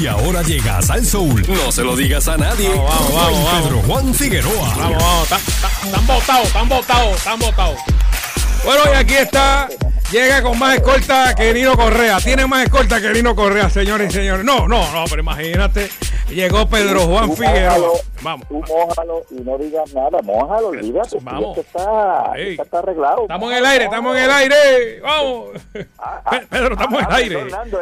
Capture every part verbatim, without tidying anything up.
Y ahora llega Salsoul. No se lo digas a nadie. Vamos, vamos, vamos, vamos. Pedro Juan Figueroa. Vamos, vamos. Están botados, están botados, están botados. Bueno, y aquí está. Llega con más escolta que Nino Correa. Tiene más escolta que Nino Correa, señores y señores. No, no, no, pero imagínate. Llegó Pedro Juan tú Figueroa. Mójalo, vamos. Tú mójalo y no digas nada. Mójalo, olvídate. Vamos. Esto está, esto está arreglado. Estamos mójalo, en el aire, estamos en el aire. Vamos. Ah, ah, Pedro, estamos ah, en el aire. Fernando,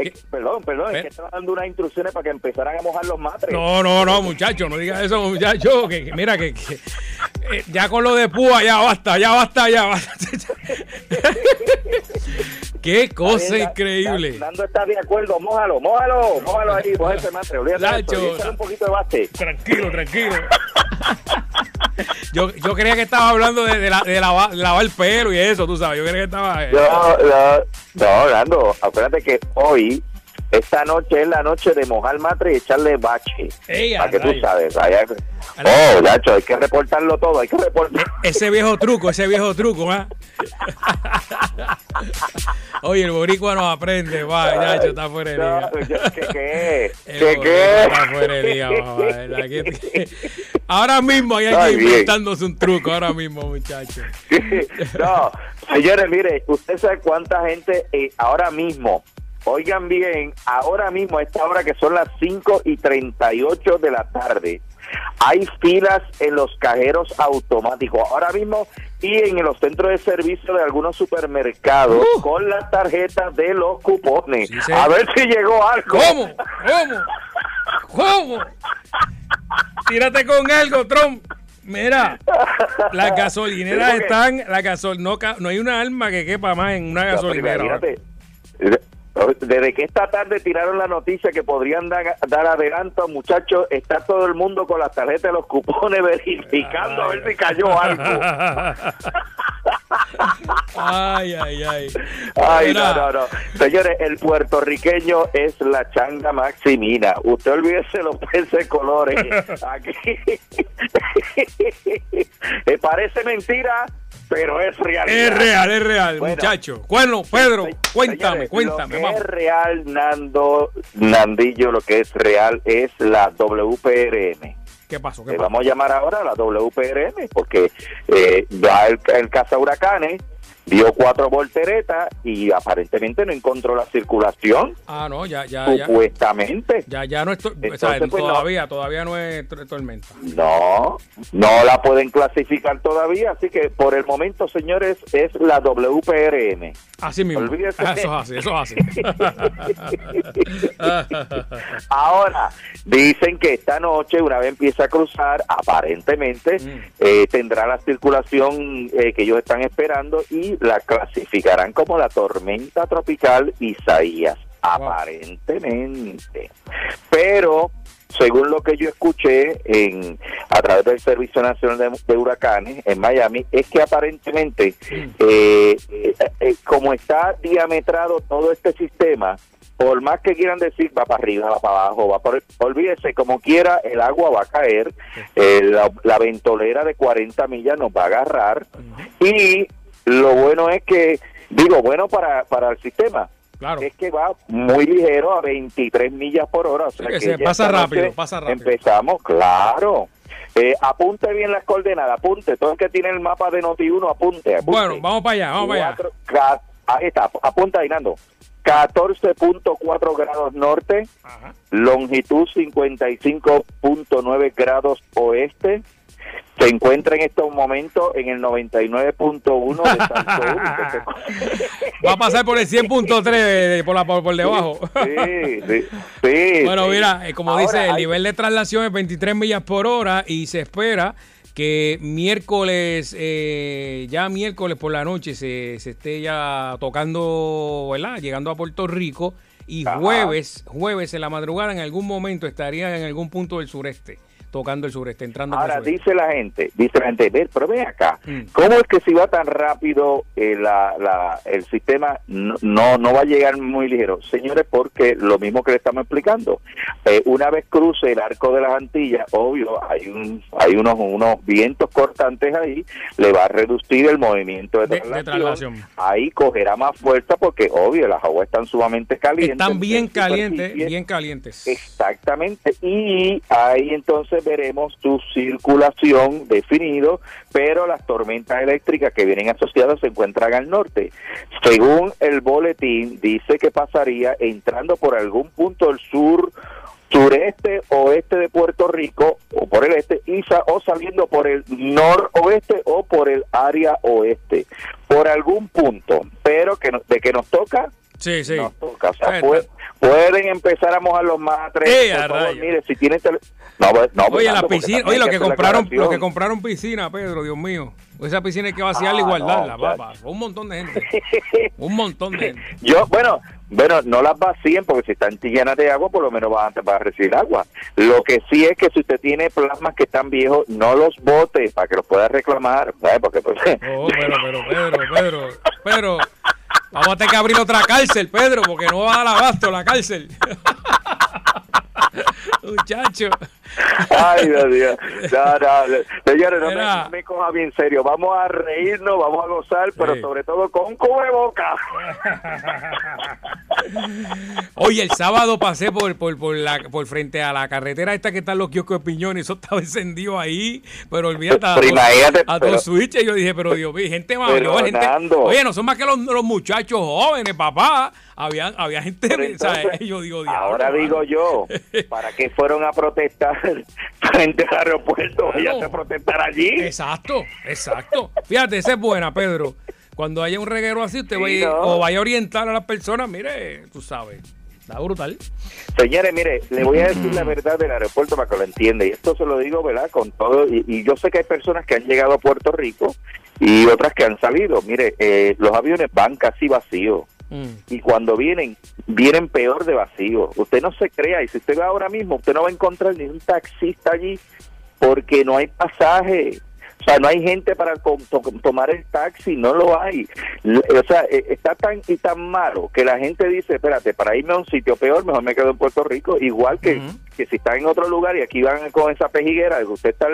eh, perdón, perdón, ¿Eh? es que estaba dando unas instrucciones para que empezaran a mojar los matres. No, no, no, muchachos, no digas eso, muchachos. Que, que, mira, que, que eh, ya con lo de púa, ya basta, ya basta, ya basta. Qué cosa bien, increíble. Fernando está de acuerdo, mójalo, mójalo, mójalo ahí, mójalo ese matre, olvídate un poquito de base. Tranquilo, tranquilo. yo, yo creía que estaba hablando de, de, la, de, lava, de lavar el pelo y eso, tú sabes, yo creía que estaba... Eh, yo, la, no, Fernando, acuérdate que hoy, esta noche es la noche de mojar matre y echarle bache. Ey, para que rayo. Tú sabes, allá... Oh, Nacho, hay que reportarlo todo, hay que reportarlo. Ese viejo truco, ese viejo truco, ¿eh? Oye, el boricua nos aprende, va, Nacho, está fuera de liga. No, ¿Qué qué? ¿Qué qué? Está fuera de liga, papá. Que, que... Ahora mismo hay alguien no, inventándose un truco, ahora mismo, muchachos. No, señores, mire, usted sabe cuánta gente eh, ahora mismo... Oigan bien, ahora mismo a esta hora que son las cinco y treinta y ocho de la tarde, hay filas en los cajeros automáticos ahora mismo y en los centros de servicio de algunos supermercados uh. con las tarjetas de los cupones. Sí, sí. A ver si llegó algo. ¿Cómo? ¿Cómo? ¿Cómo? Tírate con algo, Trump. Mira, las gasolineras están, la gasol, no, no hay una alma que quepa más en una gasolinera. Desde que esta tarde tiraron la noticia que podrían dar, dar adelanto, muchachos, está todo el mundo con las tarjetas de los cupones verificando ay, a ver si cayó algo. Ay, ay, ay. Ay, mira. no, no, no. Señores, el puertorriqueño es la changa maximina. Usted olvídese los peces colores. Aquí. Parece mentira. Pero es real. Es real, es real, bueno, muchacho. Bueno, Pedro, cuéntame, señores, cuéntame. Lo que vamos. Es real, Nando, Nandillo, lo que es real es la W P R M. ¿Qué pasó? ¿Qué Le pasó? Vamos a llamar ahora la W P R M porque eh, ya el, el Casa Huracanes dio cuatro volteretas y aparentemente no encontró la circulación. Ah, no, ya, ya, supuestamente. Ya, ya no es, to- Entonces, o sea, pues todavía, no. todavía no es tormenta. No, no la pueden clasificar todavía, así que por el momento, señores, es la W P R M. Así mismo. Olvídese. Eso es así, eso es así. Ahora, dicen que esta noche, una vez empieza a cruzar, aparentemente, mm. eh, tendrá la circulación eh, que ellos están esperando y la clasificarán como la tormenta tropical Isaías, aparentemente. Pero, según lo que yo escuché en a través del Servicio Nacional de, de Huracanes en Miami, es que aparentemente, eh, eh, eh, como está diametrado todo este sistema, por más que quieran decir, va para arriba, va para abajo, va para... Olvídese, como quiera, el agua va a caer, eh, la, la ventolera de cuarenta millas nos va a agarrar, y lo bueno es que, digo, bueno para, para el sistema, claro, es que va muy ligero a veintitrés millas por hora. O sea sí que que se pasa rápido, pasa rápido. Empezamos, claro. Eh, apunte bien las coordenadas, apunte. Todo el que tiene el mapa de Noti uno, apunte, apunte. Bueno, vamos para allá, vamos Cuatro, para allá. Ca- ahí está, apunta ahí, Nando. catorce punto cuatro grados norte, ajá, longitud cincuenta y cinco punto nueve grados oeste. Se encuentra en estos momentos en el noventa y nueve punto uno de Salsoul. Va a pasar por el cien punto tres por, la, por, por debajo. Sí, sí, sí. Bueno, sí. Mira, como ahora dice, hay... el nivel de traslación es veintitrés millas por hora y se espera que miércoles, eh, ya miércoles por la noche se, se esté ya tocando, ¿verdad? Llegando a Puerto Rico y ajá, jueves, jueves en la madrugada en algún momento estaría en algún punto del sureste. tocando el sureste, entrando. Ahora el sureste. dice la gente, dice la gente, ve, pero ve acá, mm. ¿cómo es que si va tan rápido eh, la, la, el sistema no, no, no va a llegar muy ligero? Señores, porque lo mismo que le estamos explicando, eh, una vez cruce el arco de las Antillas, obvio, hay un, hay unos, unos vientos cortantes ahí, le va a reducir el movimiento de traslación, de, de traslación. Ahí cogerá más fuerza porque, obvio, las aguas están sumamente calientes. Están bien calientes, bien calientes. Exactamente, y ahí entonces veremos tu circulación definido, pero las tormentas eléctricas que vienen asociadas se encuentran al norte. Según el boletín, dice que pasaría entrando por algún punto del sur, sureste, oeste de Puerto Rico, o por el este, y sa- o saliendo por el noroeste o por el área oeste, por algún punto, pero que no, de que nos toca, sí, sí. nos toca, o sea, puede, pueden empezar a mojar los matres, eh, por favor, mire, si tienen tele... no, no, oye, la piscina, oye, lo que, que compraron, lo que compraron piscina, Pedro, Dios mío. Esa piscina hay que vaciarla ah, y guardarla, no, papá. Un montón de gente. Un montón de gente. Yo, bueno, bueno, no las vacíen porque si están llenas de agua, por lo menos van a, van a recibir agua. Lo que sí es que si usted tiene plasmas que están viejos, no los bote para que los pueda reclamar. ¿Sabes? Porque, pues, oh, pero, pero, Pedro, Pedro, Pedro. Vamos a tener que abrir otra cárcel, Pedro, porque no va a dar abasto la cárcel. Muchacho. Ay, Dios mío. No, no, señores, no me, me coja bien serio. Vamos a reírnos, vamos a gozar, pero sí, sobre todo con cubrebocas. Oye, el sábado pasé por por por la por frente a la carretera esta que están los kioscos de piñones, eso estaba encendido ahí, pero olvídate a, a, a tus switches. Yo dije, pero Dios mío, gente mayor, gente. Oye, no son más que los, los muchachos jóvenes, papá. Había, había gente, entonces, ¿sabes? Yo digo, ahora no, digo yo, ¿para qué fueron a protestar frente al aeropuerto? Claro. Vayan a protestar allí. Exacto, exacto. Fíjate, esa es buena, Pedro. Cuando haya un reguero así, usted sí, vaya, no. o vaya a orientar a las personas, mire, tú sabes, está brutal. Señores, mire, le voy a decir la verdad del aeropuerto para que lo entienda. Y esto se lo digo, ¿verdad? Con todo. Y, y yo sé que hay personas que han llegado a Puerto Rico y otras que han salido. Mire, eh, los aviones van casi vacíos. Y cuando vienen, vienen peor de vacío. Usted no se crea, y si usted va ahora mismo, usted no va a encontrar ni un taxista allí porque no hay pasaje. O sea, no hay gente para to- tomar el taxi, no lo hay. O sea, está tan y tan malo que la gente dice, espérate, para irme a un sitio peor, mejor me quedo en Puerto Rico. Igual que, uh-huh. que si está en otro lugar y aquí van con esa pejiguera, usted está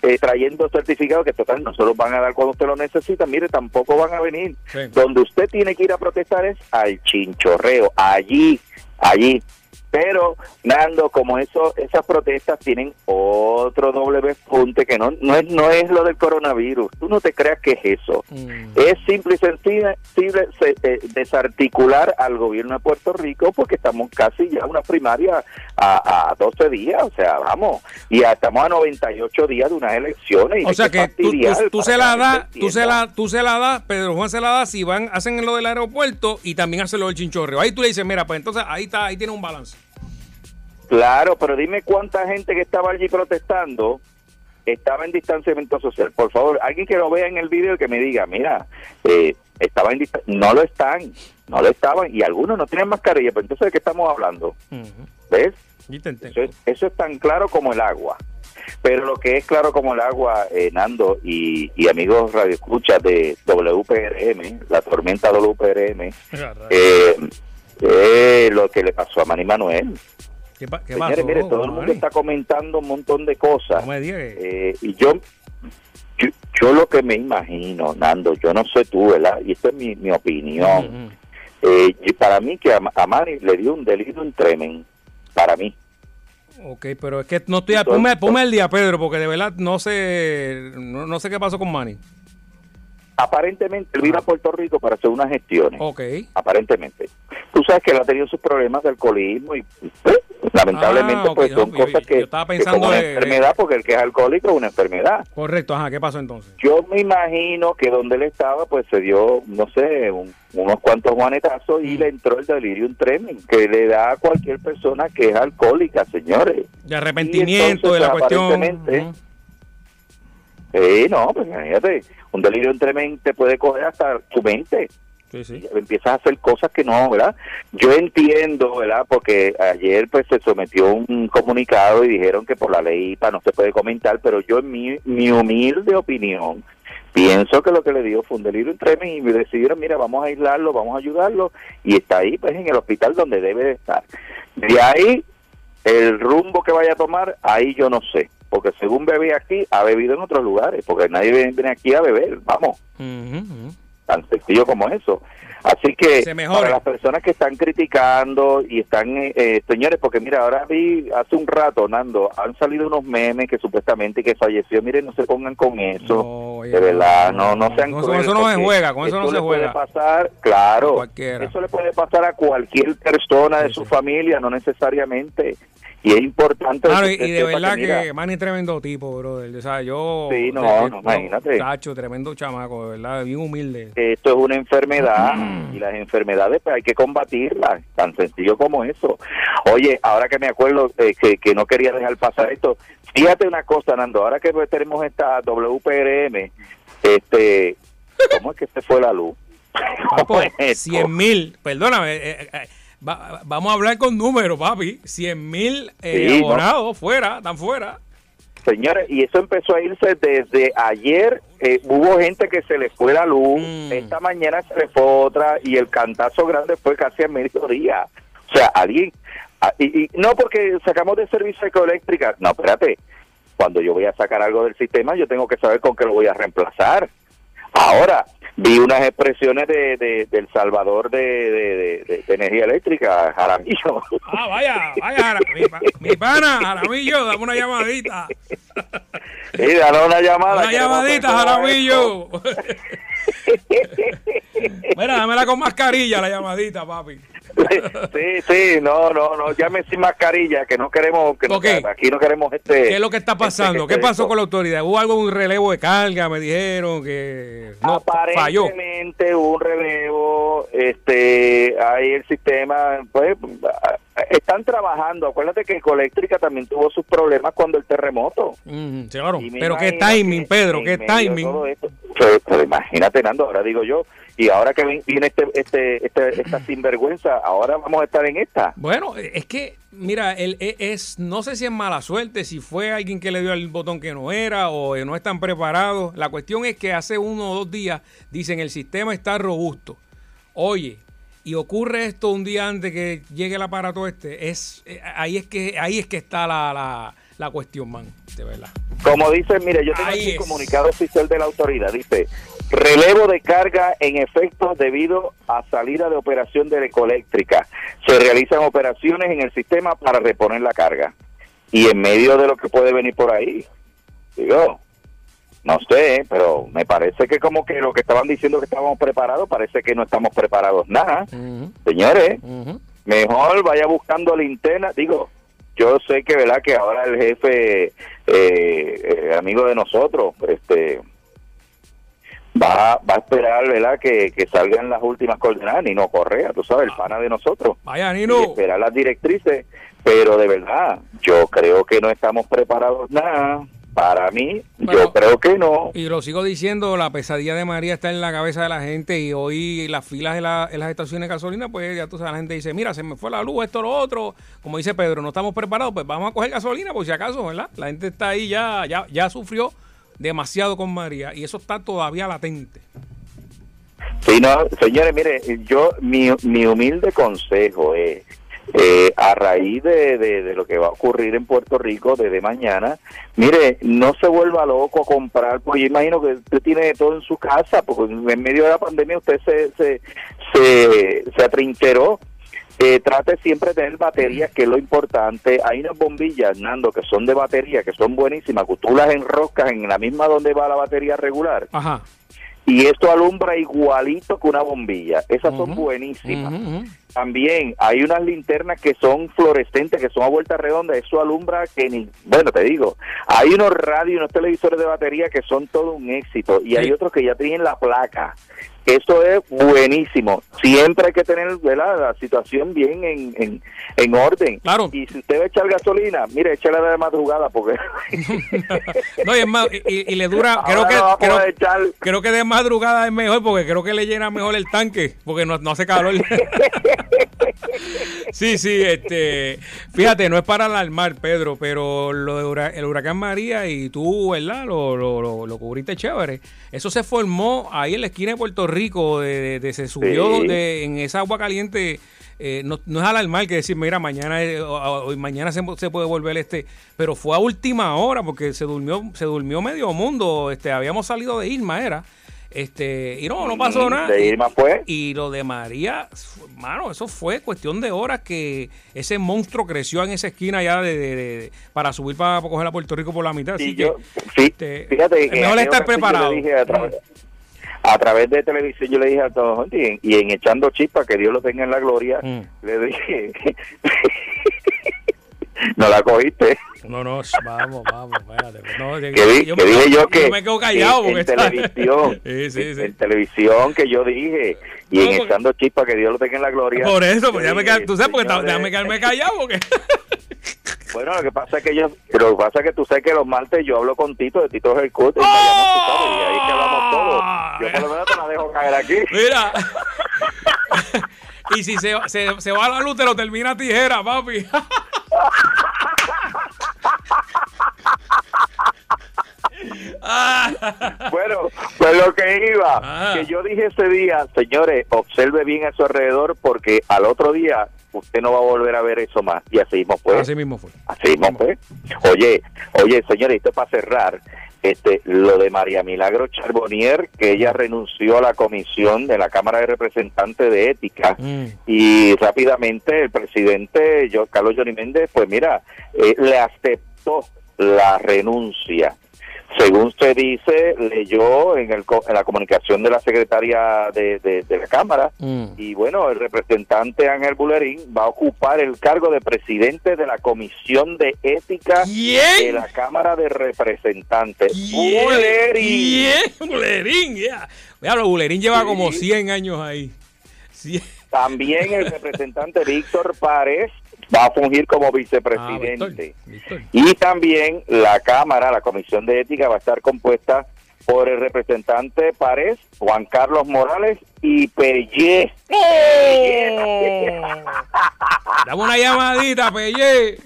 eh, trayendo certificados que total no se los van a dar cuando usted lo necesita, mire, tampoco van a venir. Sí. Donde usted tiene que ir a protestar es al Chinchorreo, allí, allí. Pero, Nando, como eso, esas protestas tienen otro doble despunte que no, no, es, no es lo del coronavirus. Tú no te creas que es eso. Mm. Es simple y sencilla, simple, se, eh, desarticular al gobierno de Puerto Rico porque estamos casi ya una primaria a, a doce días. O sea, vamos. Y a, estamos a noventa y ocho días de unas elecciones. Y o sea que, que tú, tú, tú, se la da, tú se la das, tú se la das, Pedro Juan se la da si van, hacen lo del aeropuerto y también hacen lo del Chinchorreo. Ahí tú le dices, mira, pues entonces ahí está, ahí tiene un balance. Claro, pero dime cuánta gente que estaba allí protestando estaba en distanciamiento social. Por favor, alguien que lo vea en el video que me diga, mira, eh, estaba en dist- no lo están, no lo estaban, y algunos no tienen mascarilla, pero entonces ¿de qué estamos hablando? Uh-huh. ¿Ves? Eso es, eso es tan claro como el agua. Pero lo que es claro como el agua, eh, Nando y, y amigos radioescuchas de W P R M, la tormenta W P R M, eh, eh, lo que le pasó a Manny Manuel. ¿Qué pa- qué Señores, pasó? Mire, todo el mundo está comentando un montón de cosas. No me digas. Eh, y yo, yo, yo lo que me imagino, Nando, yo no sé tú, ¿verdad? Y esta es mi, mi opinión. Uh-huh. Eh, y para mí que a, a Mari le dio un delito en tremen, para mí. Ok, pero es que no estoy... Entonces, ponme, ponme el día, Pedro, porque de verdad no sé, no, no sé qué pasó con Manny. Aparentemente él vino a Puerto Rico para hacer unas gestiones. Okay. Aparentemente. Tú sabes que él ha tenido sus problemas de alcoholismo y pues, lamentablemente ah, okay. pues son yo, cosas que, yo estaba pensando que como de, una enfermedad, de... porque el que es alcohólico es una enfermedad. Correcto, ajá, ¿qué pasó entonces? Yo me imagino que donde él estaba pues se dio, no sé, un, unos cuantos juanetazos y mm. le entró el delirium tremens que le da a cualquier persona que es alcohólica, señores. De arrepentimiento, entonces, de la cuestión... Uh-huh. Sí, no, pues imagínate, un delirio en tremens te puede coger hasta tu mente. sí, sí. empiezas a hacer cosas que no, ¿verdad? Yo entiendo, ¿verdad? Porque ayer pues se sometió un comunicado y dijeron que por la ley I P A no se puede comentar, pero yo en mi, mi humilde opinión pienso que lo que le dio fue un delirio entre mí y me decidieron, mira, vamos a aislarlo, vamos a ayudarlo, y está ahí, pues, en el hospital donde debe de estar. De ahí, el rumbo que vaya a tomar, ahí yo no sé, porque según bebé aquí, ha bebido en otros lugares, porque nadie viene aquí a beber, vamos. Uh-huh. Tan sencillo como eso. Así que, para las personas que están criticando y están, eh, señores, porque mira, ahora vi hace un rato, Nando, han salido unos memes que supuestamente que falleció. Miren, no se pongan con eso, no, ya, de verdad, no, no, no sean con eso, no se juega, con eso no se juega. Eso le puede pasar, claro, eso le puede pasar a cualquier persona de sí, su sí. familia, no necesariamente. Y es importante... Claro, y de verdad que, que Manny es tremendo tipo, brother. O sea, yo... Sí, no, de, no, imagínate. Tacho, tremendo chamaco, de verdad, bien humilde. Esto es una enfermedad, mm. y las enfermedades pues hay que combatirlas, tan sencillo como eso. Oye, ahora que me acuerdo eh, que, que no quería dejar pasar esto, fíjate una cosa, Nando, ahora que tenemos esta W P R M, este, ¿cómo es que se fue la luz? Papo, es cien mil, perdóname... Eh, eh, Va, vamos a hablar con números, papi. cien mil eh, sí, abonados no. fuera, tan fuera. Señores, y eso empezó a irse desde ayer. Eh, hubo gente que se le fue la luz. Mm. Esta mañana se le fue otra. Y el cantazo grande fue casi a mediodía. O sea, alguien... Y, y, no, porque sacamos de servicio Ecoeléctrica. No, espérate. Cuando yo voy a sacar algo del sistema, yo tengo que saber con qué lo voy a reemplazar. Ahora... Vi unas expresiones de, de, del Salvador de, de, de, de Energía Eléctrica, Jaramillo. Ah, vaya, vaya, mi, mi pana, Jaramillo, dame una llamadita. Sí, dame una llamada. Una llamadita, Jaramillo. Mira, dámela con mascarilla la llamadita, papi. Sí, sí, no, no, no, llame sin mascarilla, que no queremos, que okay. no, aquí no queremos este... ¿Qué es lo que está pasando? Este, ¿Qué pasó esto? Con la autoridad? ¿Hubo algo, un relevo de carga? Me dijeron que no, falló. Aparentemente hubo un relevo, este, ahí el sistema, pues, están trabajando. Acuérdate que Ecoeléctrica también tuvo sus problemas cuando el terremoto. Mm, claro, pero qué timing, que, Pedro, qué timing. Pero, pero imagínate, Nando, ahora digo yo, y ahora que viene este, este, este, esta sinvergüenza, ahora vamos a estar en esta. Bueno, es que, mira, el, es no sé si es mala suerte, si fue alguien que le dio el botón que no era o no están preparados. La cuestión es que hace uno o dos días dicen el sistema está robusto. Oye, y ocurre esto un día antes que llegue el aparato este. Es, ahí, es que, ahí es que está la... la la cuestión, man, de verdad. Como dice, mire, yo tengo aquí un comunicado oficial de la autoridad, dice, relevo de carga en efecto debido a salida de operación de Ecoeléctrica. Se realizan operaciones en el sistema para reponer la carga. Y en medio de lo que puede venir por ahí, digo, no sé, pero me parece que como que lo que estaban diciendo que estábamos preparados, parece que no estamos preparados nada. Uh-huh. Señores, uh-huh. mejor vaya buscando linterna, digo, yo sé que, ¿verdad?, que ahora el jefe, eh, eh, amigo de nosotros, este va, va a esperar, ¿verdad?, que, que salgan las últimas coordenadas, Nino Correa, tú sabes, el pana de nosotros. Vaya, Nino. Y esperar las directrices, pero de verdad, yo creo que no estamos preparados nada. Para mí, bueno, yo creo que no. Y lo sigo diciendo, la pesadilla de María está en la cabeza de la gente y hoy las filas en, la, en las estaciones de gasolina, pues ya tú sabes, la gente dice, mira, se me fue la luz, esto, lo otro. Como dice Pedro, no estamos preparados, pues vamos a coger gasolina por si acaso, ¿verdad? La gente está ahí, ya, ya, ya sufrió demasiado con María y eso está todavía latente. Sí, no, señores, mire, yo, mi, mi humilde consejo es... Eh, a raíz de, de, de lo que va a ocurrir en Puerto Rico desde mañana, mire, no se vuelva loco a comprar, porque yo imagino que usted tiene todo en su casa, porque en medio de la pandemia usted se se, se, se atrincheró. Eh, trate siempre de tener baterías, que es lo importante. Hay unas bombillas, Nando, que son de batería, que son buenísimas, que tú las enroscas en la misma donde va la batería regular. Ajá. Y esto alumbra igualito que una bombilla. Esas uh-huh. son buenísimas. Uh-huh, uh-huh. También hay unas linternas que son fluorescentes, que son a vuelta redonda. Eso alumbra que ni... Bueno, te digo, hay unos radios y unos televisores de batería que son todo un éxito. Y sí. hay otros que ya tienen la placa. Eso es buenísimo. Siempre hay que tener, ¿verdad?, la situación bien en, en, en orden. Claro. Y si usted va a echar gasolina, mire, échale de madrugada porque... no, y es más, y, y le dura... Ahora creo que no creo, echar... creo que de madrugada es mejor porque creo que le llena mejor el tanque porque no, no hace calor. sí, sí, este... Fíjate, no es para alarmar, Pedro, pero lo de hurac- el huracán María y tú, ¿verdad?, lo, lo, lo, lo cubriste chévere. Eso se formó ahí en la esquina de Puerto Rico. Rico, de, de, de se subió sí. de, en esa agua caliente, eh, no, no es alarmar que decir, mira, mañana hoy mañana se, se puede volver este, pero fue a última hora porque se durmió se durmió medio mundo, este habíamos salido de Irma, era, este y no, no pasó nada. De Irma fue. Y, y lo de María, mano, eso fue cuestión de horas que ese monstruo creció en esa esquina ya de, de, de para subir para, para coger a Puerto Rico por la mitad. Sí, así yo, que, sí, este, fíjate, es mejor estar preparado. A través de televisión yo le dije a todos, y en, y en Echando Chispa, que Dios lo tenga en la gloria, mm. le dije, no la cogiste. No, no, vamos, vamos, espérate. No, que, que, yo, que me, dije yo que yo me quedo callado. En, en televisión, sí, sí, sí. en televisión que yo dije, y no, en porque... Echando Chispa, que Dios lo tenga en la gloria. Por eso, pues ya me quedo, tú sabes, porque ta, déjame quedarme callado, porque... Bueno, lo que pasa es que yo, pero lo que pasa es que tú sabes que los martes yo hablo con Tito, de Tito Hercur, y, ¡oh! y ahí es que hablamos todos. Yo por lo menos te la dejo caer aquí. Mira. Y si se, se, se va la luz, te lo termina a tijera, papi. Bueno, pues lo que iba, ah. que yo dije ese día, señores, observe bien a su alrededor porque al otro día usted no va a volver a ver eso más. Y así mismo fue. Así mismo fue. Así mismo fue. Oye, oye, señores, esto es para cerrar. Este, lo de María Milagro Charbonier, que ella renunció a la comisión de la Cámara de Representantes de Ética, mm. y rápidamente el presidente Carlos Johnny Méndez, pues mira, eh, le aceptó la renuncia. Según se dice, leyó en, el, en la comunicación de la secretaria de, de, de la Cámara, mm. y bueno, el representante Ángel Bullerín va a ocupar el cargo de presidente de la Comisión de Ética yeah. de la Cámara de Representantes. Yeah. Bullerín. Yeah. Bullerín, ya. Yeah. Bullerín lleva sí. como cien años ahí. cien. También el representante Víctor Párez va a fungir como vicepresidente. Ah, Víctor, Víctor. Y también la Cámara, la Comisión de Ética, va a estar compuesta por el representante Párez, Juan Carlos Morales y Pellé. ¡Eh! Dame una llamadita, Pellé.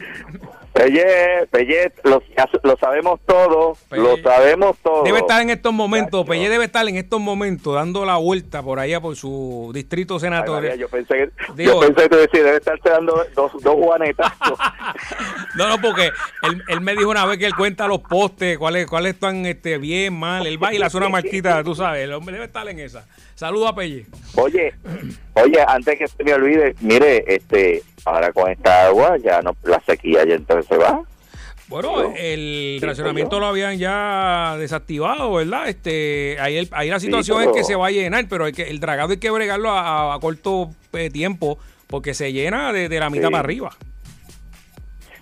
Pellé, Pellé, lo, lo sabemos todo, Pellé. lo sabemos todo. Debe estar en estos momentos, Pellé no. debe estar en estos momentos dando la vuelta por allá por su distrito senatorial. Yo pensé que, Digo, yo pensé que decía, debe estarse dando dos, dos juanetazos. no, no, porque él, él me dijo una vez que él cuenta los postes, cuáles cuáles están este, bien, mal, él va y la zona marquita, tú sabes, el hombre debe estar en esa. Saludos a Pellé. Oye, oye, antes que se me olvide, mire, este... ahora con esta agua ya no, la sequía ya entonces se va. Bueno, el sí, racionamiento yo. lo habían ya desactivado, ¿verdad? Este, ahí, el, ahí la situación sí, pero... es que se va a llenar, pero hay que, el dragado hay que bregarlo a, a, a corto eh, tiempo porque se llena de, de la mitad sí. para arriba.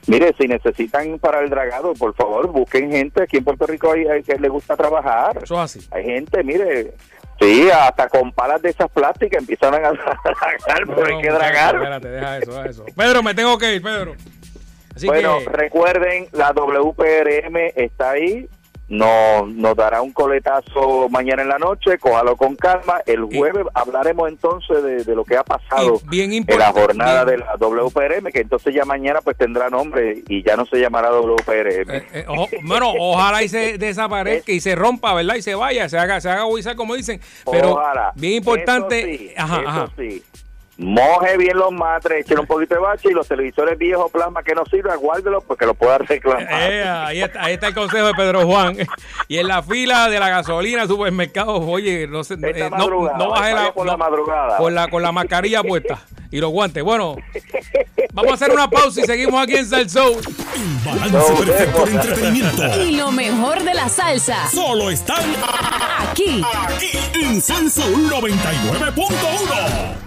Mire, si necesitan para el dragado, por favor, busquen gente. Aquí en Puerto Rico hay, hay que le gusta trabajar. Eso es así. Hay gente, mire... Sí, hasta con palas de esas plásticas empiezan a dragar, no, pero hay que dragar. Espérate, deja eso, deja eso. Pedro, me tengo que ir, Pedro. Así bueno, que... recuerden, la W P R M está ahí. Nos, nos dará un coletazo mañana en la noche, cójalo con calma. El jueves y, hablaremos entonces de, de lo que ha pasado bien en la jornada bien. de la W P R M, que entonces ya mañana pues tendrá nombre y ya no se llamará W P R M. Eh, eh, o, bueno, ojalá y se desaparezca y se rompa, ¿verdad? Y se vaya, se haga, se haga guisar como dicen. Pero ojalá. Bien importante. Eso sí, ajá, eso ajá. sí. Moje bien los matres, echen un poquito de bache y los televisores viejos plasma que no sirvan, guárdelos porque los pueda reclamar. Eh, ahí, está, ahí está el consejo de Pedro Juan. Y en la fila de la gasolina, supermercados, oye, no, se, eh, no, no baje la, por no, la madrugada. Con la, con la mascarilla puesta y los guantes. Bueno, vamos a hacer una pausa y seguimos aquí en Salsoul. El balance no, perfecto de entretenimiento. Y lo mejor de la salsa. Solo están aquí. Aquí en Salsoul noventa y nueve punto uno.